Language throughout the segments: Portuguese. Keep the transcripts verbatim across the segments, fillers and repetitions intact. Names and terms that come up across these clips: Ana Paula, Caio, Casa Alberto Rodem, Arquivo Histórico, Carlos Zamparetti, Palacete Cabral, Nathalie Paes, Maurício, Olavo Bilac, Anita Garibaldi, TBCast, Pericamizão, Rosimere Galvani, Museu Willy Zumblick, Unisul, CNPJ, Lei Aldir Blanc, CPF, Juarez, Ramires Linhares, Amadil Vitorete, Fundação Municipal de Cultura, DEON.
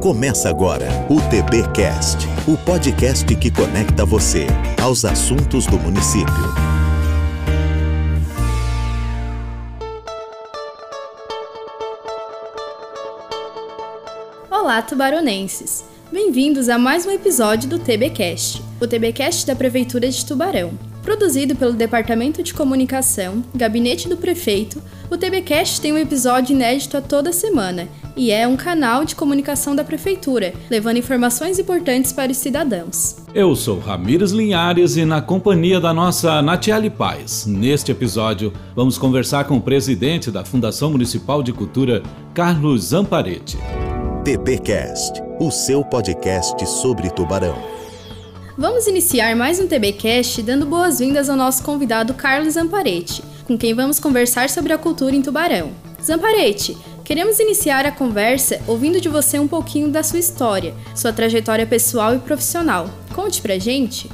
Começa agora o T B Cast, o podcast que conecta você aos assuntos do município. Olá, tubaronenses! Bem-vindos a mais um episódio do T B Cast, o T B Cast da Prefeitura de Tubarão. Produzido pelo Departamento de Comunicação, Gabinete do Prefeito, o T B Cast tem um episódio inédito a toda semana e é um canal de comunicação da Prefeitura, levando informações importantes para os cidadãos. Eu sou Ramires Linhares e na companhia da nossa Nathalie Paes. Neste episódio, vamos conversar com o presidente da Fundação Municipal de Cultura, Carlos Zamparetti. T B Cast, o seu podcast sobre Tubarão. Vamos iniciar mais um T B Cast dando boas-vindas ao nosso convidado Carlos Zamparetti, com quem vamos conversar sobre a cultura em Tubarão. Zamparetti, queremos iniciar a conversa ouvindo de você um pouquinho da sua história, sua trajetória pessoal e profissional. Conte pra gente.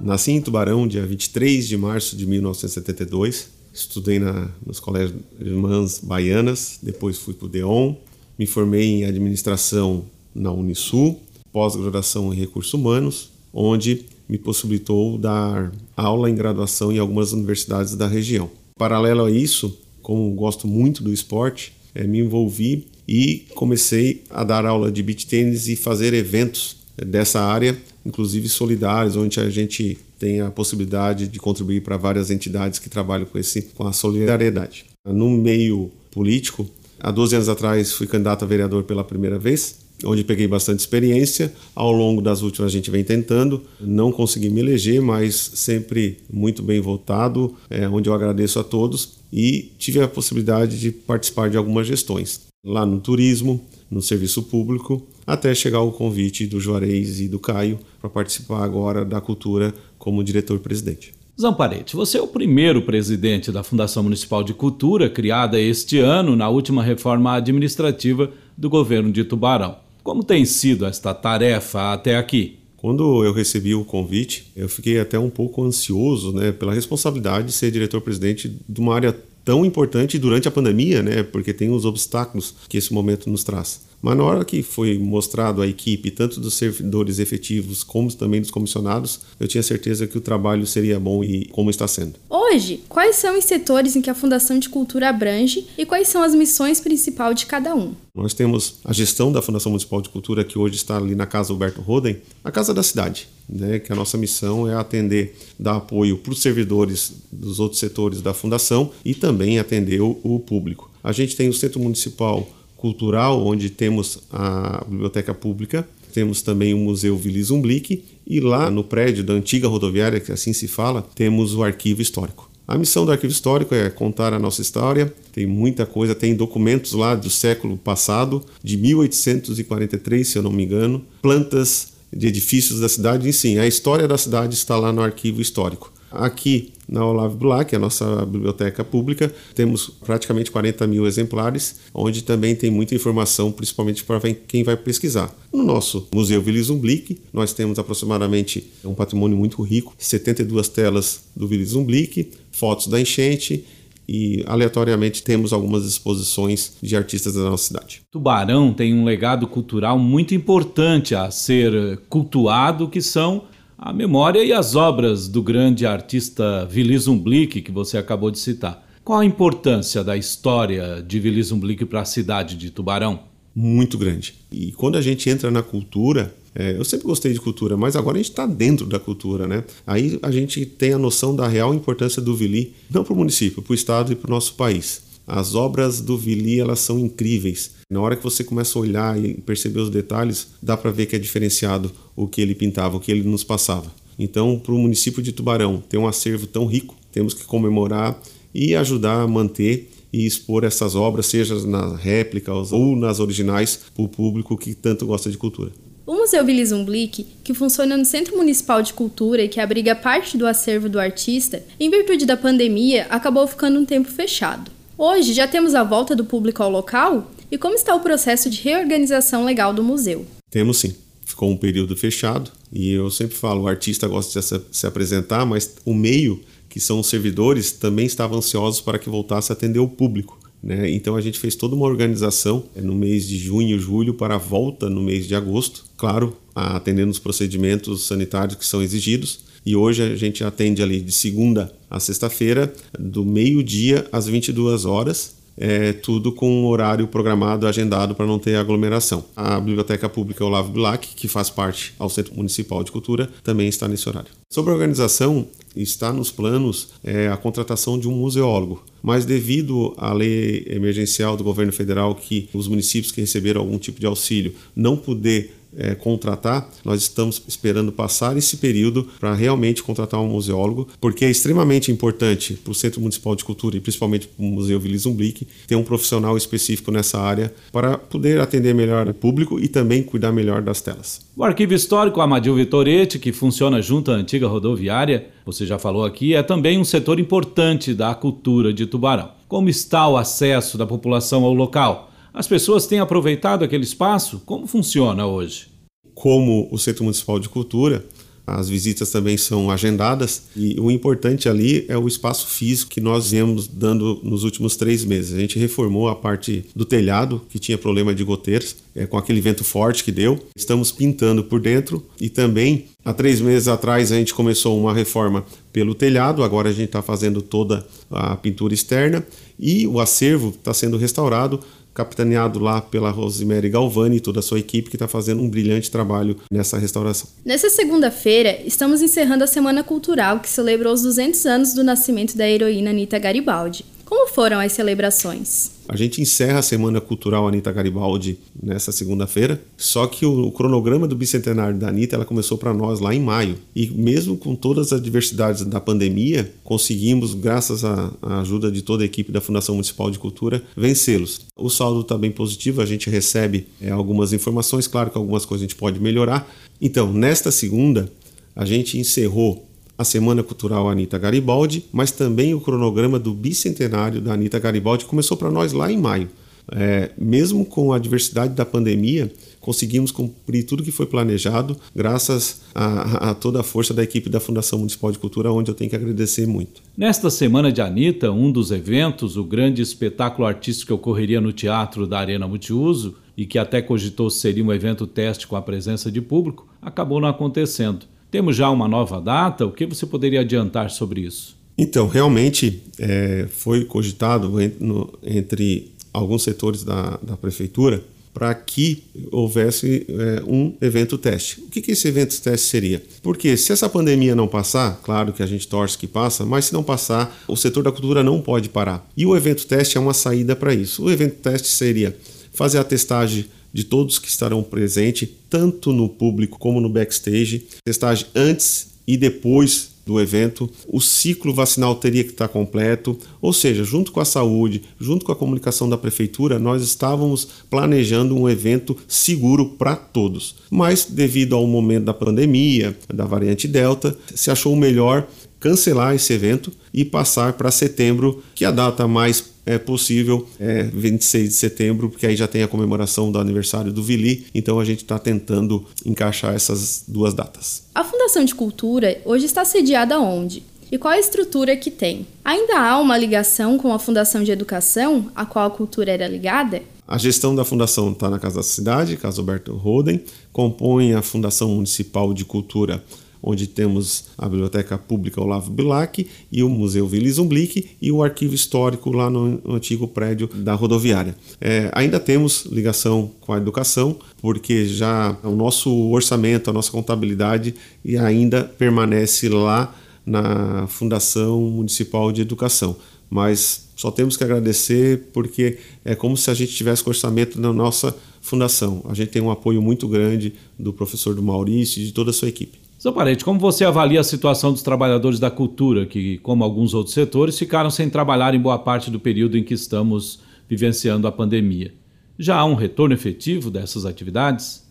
Nasci em Tubarão dia vinte e três de março de mil novecentos e setenta e dois. Estudei na, nos colégios Irmãs Baianas, depois fui pro DEON. Me formei em administração na Unisul, pós-graduação em recursos humanos, onde me possibilitou dar aula em graduação em algumas universidades da região. Paralelo a isso, como gosto muito do esporte, eh, me envolvi e comecei a dar aula de beach tênis e fazer eventos dessa área, inclusive solidários, onde a gente tem a possibilidade de contribuir para várias entidades que trabalham com, esse, com a solidariedade. No meio político, há doze anos atrás fui candidato a vereador pela primeira vez, onde peguei bastante experiência. Ao longo das últimas a gente vem tentando, não consegui me eleger, mas sempre muito bem votado, é, onde eu agradeço a todos e tive a possibilidade de participar de algumas gestões, lá no turismo, no serviço público, até chegar o convite do Juarez e do Caio para participar agora da cultura como diretor-presidente. Zamparetti, você é o primeiro presidente da Fundação Municipal de Cultura, criada este ano na última reforma administrativa do governo de Tubarão. Como tem sido esta tarefa até aqui? Quando eu recebi o convite, eu fiquei até um pouco ansioso, né, pela responsabilidade de ser diretor-presidente de uma área tão importante durante a pandemia, né, porque tem os obstáculos que esse momento nos traz. Mas na hora que foi mostrado à equipe, tanto dos servidores efetivos como também dos comissionados, eu tinha certeza que o trabalho seria bom e como está sendo. Hoje, quais são os setores em que a Fundação de Cultura abrange e quais são as missões principais de cada um? Nós temos a gestão da Fundação Municipal de Cultura, que hoje está ali na Casa Alberto Rodem, a Casa da Cidade, né, que a nossa missão é atender, dar apoio para os servidores dos outros setores da Fundação e também atender o, o público. A gente tem o Centro Municipal Cultural, onde temos a Biblioteca Pública, temos também o Museu Willy Zumblick e lá no prédio da antiga rodoviária, que assim se fala, temos o Arquivo Histórico. A missão do Arquivo Histórico é contar a nossa história, tem muita coisa, tem documentos lá do século passado, de mil oitocentos e quarenta e três, se eu não me engano, plantas de edifícios da cidade, e sim, a história da cidade está lá no Arquivo Histórico. Aqui na Olavo Bilac, a nossa biblioteca pública, temos praticamente quarenta mil exemplares, onde também tem muita informação, principalmente para quem vai pesquisar. No nosso Museu Willy Zumblick, nós temos aproximadamente um patrimônio muito rico, setenta e duas telas do Willy Zumblick, fotos da enchente e, aleatoriamente, temos algumas exposições de artistas da nossa cidade. Tubarão tem um legado cultural muito importante a ser cultuado, que são a memória e as obras do grande artista Willy Zumblick, que você acabou de citar. Qual a importância da história de Willy Zumblick para a cidade de Tubarão? Muito grande. E quando a gente entra na cultura, é, eu sempre gostei de cultura, mas agora a gente está dentro da cultura, né? Aí a gente tem a noção da real importância do Willy, não para o município, para o estado e para o nosso país. As obras do Willy, elas são incríveis. Na hora que você começa a olhar e perceber os detalhes, dá para ver que é diferenciado o que ele pintava, o que ele nos passava. Então, para o município de Tubarão ter um acervo tão rico, temos que comemorar e ajudar a manter e expor essas obras, seja na réplica ou nas originais, para o público que tanto gosta de cultura. O Museu Willy Zumblick, que funciona no Centro Municipal de Cultura e que abriga parte do acervo do artista, em virtude da pandemia, acabou ficando um tempo fechado. Hoje já temos a volta do público ao local e como está o processo de reorganização legal do museu? Temos sim, ficou um período fechado e eu sempre falo, o artista gosta de se apresentar, mas o meio, que são os servidores, também estavam ansiosos para que voltasse a atender o público. né? Então a gente fez toda uma organização no mês de junho, julho, para a volta no mês de agosto, claro, atendendo os procedimentos sanitários que são exigidos. E hoje a gente atende ali de segunda a sexta-feira, do meio-dia às vinte e duas horas, é, tudo com um horário programado, agendado para não ter aglomeração. A Biblioteca Pública Olavo Bilac, que faz parte ao Centro Municipal de Cultura, também está nesse horário. Sobre a organização, está nos planos é, a contratação de um museólogo, mas devido à lei emergencial do governo federal que os municípios que receberam algum tipo de auxílio não poder É, contratar, nós estamos esperando passar esse período para realmente contratar um museólogo, porque é extremamente importante para o Centro Municipal de Cultura e principalmente para o Museu Willy Zumblick ter um profissional específico nessa área para poder atender melhor o público e também cuidar melhor das telas. O Arquivo Histórico Amadil Vitorete, que funciona junto à antiga rodoviária, você já falou aqui, é também um setor importante da cultura de Tubarão. Como está o acesso da população ao local? As pessoas têm aproveitado aquele espaço? Como funciona hoje? Como o Centro Municipal de Cultura, as visitas também são agendadas e o importante ali é o espaço físico que nós viemos dando nos últimos três meses. A gente reformou a parte do telhado, que tinha problema de goteiras, é, com aquele vento forte que deu. Estamos pintando por dentro e também, há três meses atrás, a gente começou uma reforma pelo telhado, agora a gente está fazendo toda a pintura externa e o acervo está sendo restaurado, capitaneado lá pela Rosimere Galvani e toda a sua equipe, que está fazendo um brilhante trabalho nessa restauração. Nessa segunda-feira, estamos encerrando a Semana Cultural, que celebrou os duzentos anos do nascimento da heroína Anita Garibaldi. Como foram as celebrações? A gente encerra a Semana Cultural Anita Garibaldi nessa segunda-feira, só que o cronograma do bicentenário da Anita ela começou para nós lá em maio. E mesmo com todas as adversidades da pandemia, conseguimos, graças à ajuda de toda a equipe da Fundação Municipal de Cultura, vencê-los. O saldo está bem positivo, a gente recebe é, algumas informações, claro que algumas coisas a gente pode melhorar. Então, nesta segunda, a gente encerrou a Semana Cultural Anita Garibaldi, mas também o cronograma do bicentenário da Anita Garibaldi começou para nós lá em maio. É, mesmo com a adversidade da pandemia, conseguimos cumprir tudo que foi planejado, graças a, a toda a força da equipe da Fundação Municipal de Cultura, onde eu tenho que agradecer muito. Nesta Semana de Anita, um dos eventos, o grande espetáculo artístico que ocorreria no Teatro da Arena Multiuso, e que até cogitou seria um evento teste com a presença de público, acabou não acontecendo. Temos já uma nova data? O que você poderia adiantar sobre isso? Então, realmente é, foi cogitado entre, no, entre alguns setores da, da prefeitura para que houvesse é, um evento teste. O que, que esse evento teste seria? Porque se essa pandemia não passar, claro que a gente torce que passa, mas se não passar, o setor da cultura não pode parar. E o evento teste é uma saída para isso. O evento teste seria fazer a testagem de todos que estarão presentes, tanto no público como no backstage, testagem antes e depois do evento, o ciclo vacinal teria que estar completo, ou seja, junto com a saúde, junto com a comunicação da prefeitura, nós estávamos planejando um evento seguro para todos. Mas devido ao momento da pandemia, da variante Delta, se achou melhor cancelar esse evento e passar para setembro, que é a data mais é possível, é vinte e seis de setembro, porque aí já tem a comemoração do aniversário do Willy, então a gente está tentando encaixar essas duas datas. A Fundação de Cultura hoje está sediada onde? E qual a estrutura que tem? Ainda há uma ligação com a Fundação de Educação, a qual a cultura era ligada? A gestão da fundação está na Casa da Cidade, Casa Alberto Rodem, compõe a Fundação Municipal de Cultura, onde temos a Biblioteca Pública Olavo Bilac e o Museu Willy Zumblick e o Arquivo Histórico lá no antigo prédio da rodoviária. É, ainda temos ligação com a educação, porque já o nosso orçamento, a nossa contabilidade e ainda permanece lá na Fundação Municipal de Educação. Mas só temos que agradecer porque é como se a gente tivesse com orçamento na nossa fundação. A gente tem um apoio muito grande do professor do Maurício e de toda a sua equipe. Zamparetti, como você avalia a situação dos trabalhadores da cultura, que, como alguns outros setores, ficaram sem trabalhar em boa parte do período em que estamos vivenciando a pandemia? Já há um retorno efetivo dessas atividades?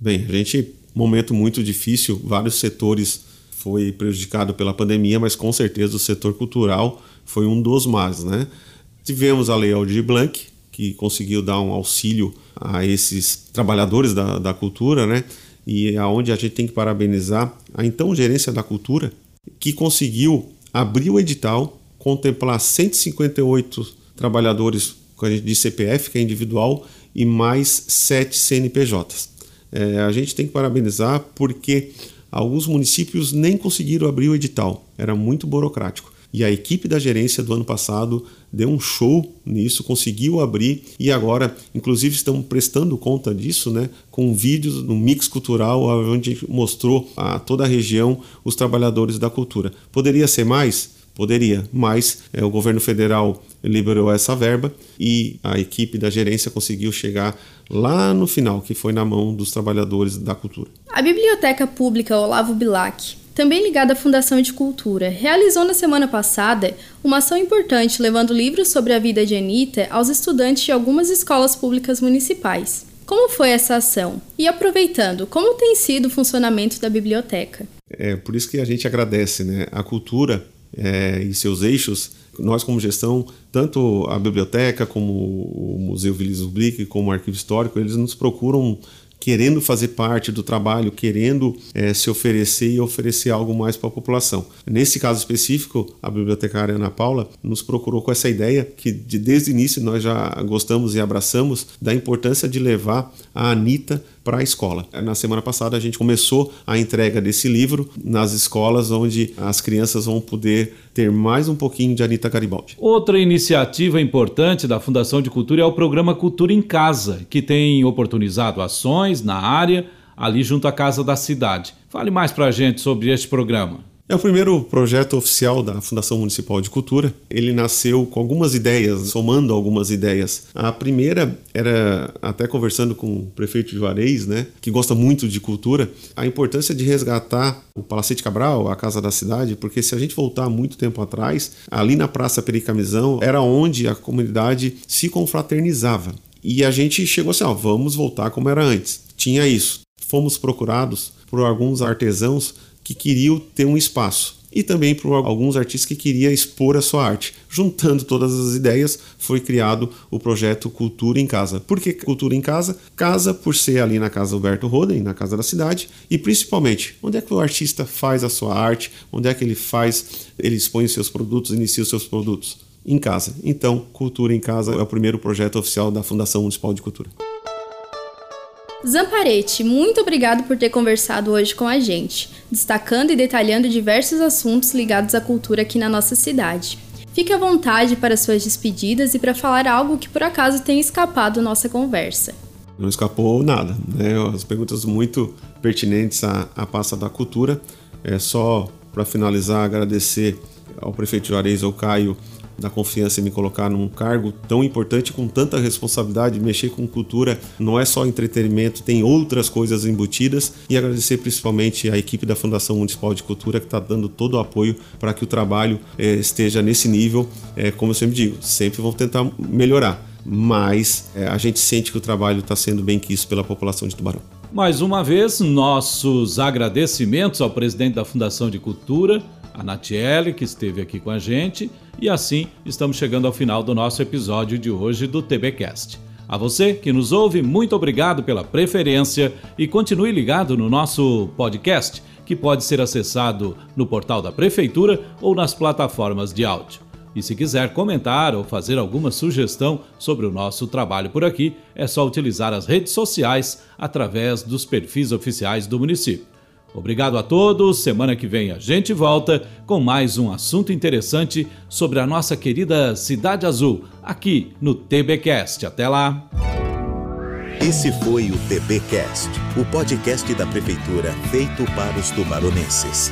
Bem, a gente, momento muito difícil, vários setores foi prejudicado pela pandemia, mas com certeza o setor cultural foi um dos mais, né? Tivemos a Lei Aldir Blanc, que conseguiu dar um auxílio a esses trabalhadores da, da cultura, né? E é onde a gente tem que parabenizar a então gerência da cultura, que conseguiu abrir o edital, contemplar cento e cinquenta e oito trabalhadores de C P F, que é individual, e mais sete C N P Js. É, a gente tem que parabenizar porque alguns municípios nem conseguiram abrir o edital, era muito burocrático. E a equipe da gerência do ano passado deu um show nisso, conseguiu abrir e agora, inclusive, estamos prestando conta disso, né, com vídeos no mix cultural, onde mostrou a toda a região os trabalhadores da cultura. Poderia ser mais? Poderia, mas é, o governo federal liberou essa verba e a equipe da gerência conseguiu chegar lá no final, que foi na mão dos trabalhadores da cultura. A Biblioteca Pública Olavo Bilac, também ligada à Fundação de Cultura, realizou na semana passada uma ação importante levando livros sobre a vida de Anita aos estudantes de algumas escolas públicas municipais. Como foi essa ação? E aproveitando, como tem sido o funcionamento da biblioteca? É por isso que a gente agradece, né? A cultura é, e seus eixos, nós como gestão, tanto a biblioteca como o Museu Willy Zumblick, como o Arquivo Histórico, eles nos procuram querendo fazer parte do trabalho, querendo é, se oferecer e oferecer algo mais para a população. Nesse caso específico, a bibliotecária Ana Paula nos procurou com essa ideia que de, desde o início nós já gostamos e abraçamos da importância de levar a Anita para a escola. Na semana passada a gente começou a entrega desse livro nas escolas, onde as crianças vão poder ter mais um pouquinho de Anita Garibaldi. Outra iniciativa importante da Fundação de Cultura é o programa Cultura em Casa, que tem oportunizado ações na área, ali junto à Casa da Cidade. Fale mais para a gente sobre este programa. É o primeiro projeto oficial da Fundação Municipal de Cultura. Ele nasceu com algumas ideias, somando algumas ideias. A primeira era, até conversando com o prefeito de Juarez, né, que gosta muito de cultura, a importância de resgatar o Palacete Cabral, a Casa da Cidade, porque se a gente voltar muito tempo atrás, ali na Praça Pericamizão era onde a comunidade se confraternizava. E a gente chegou assim, ó, vamos voltar como era antes. Tinha isso. Fomos procurados por alguns artesãos que queriam ter um espaço e também por alguns artistas que queriam expor a sua arte. Juntando todas as ideias, foi criado o projeto Cultura em Casa. Por que Cultura em Casa? Casa por ser ali na Casa Alberto Rodem, na Casa da Cidade, e principalmente, onde é que o artista faz a sua arte, onde é que ele faz, ele expõe os seus produtos, inicia os seus produtos? Em casa. Então, Cultura em Casa é o primeiro projeto oficial da Fundação Municipal de Cultura. Zamparetti, muito obrigado por ter conversado hoje com a gente, destacando e detalhando diversos assuntos ligados à cultura aqui na nossa cidade. Fique à vontade para suas despedidas e para falar algo que por acaso tenha escapado nossa conversa. Não escapou nada, né? As perguntas muito pertinentes à, à pasta da cultura. É só, para finalizar, agradecer ao prefeito Juarez, ao Caio, da confiança em me colocar num cargo tão importante, com tanta responsabilidade. Mexer com cultura não é só entretenimento, tem outras coisas embutidas, e agradecer principalmente a equipe da Fundação Municipal de Cultura, que está dando todo o apoio para que o trabalho eh, esteja nesse nível. Eh, como eu sempre digo, sempre vão tentar melhorar, mas eh, a gente sente que o trabalho está sendo bem quisto pela população de Tubarão. Mais uma vez, nossos agradecimentos ao presidente da Fundação de Cultura, a Nathalie, que esteve aqui com a gente, e assim estamos chegando ao final do nosso episódio de hoje do TBCast. A você que nos ouve, muito obrigado pela preferência e continue ligado no nosso podcast, que pode ser acessado no portal da Prefeitura ou nas plataformas de áudio. E se quiser comentar ou fazer alguma sugestão sobre o nosso trabalho por aqui, é só utilizar as redes sociais através dos perfis oficiais do município. Obrigado a todos. Semana que vem a gente volta com mais um assunto interessante sobre a nossa querida Cidade Azul, aqui no TBCast. Até lá! Esse foi o TBCast, o podcast da Prefeitura feito para os tubaronenses.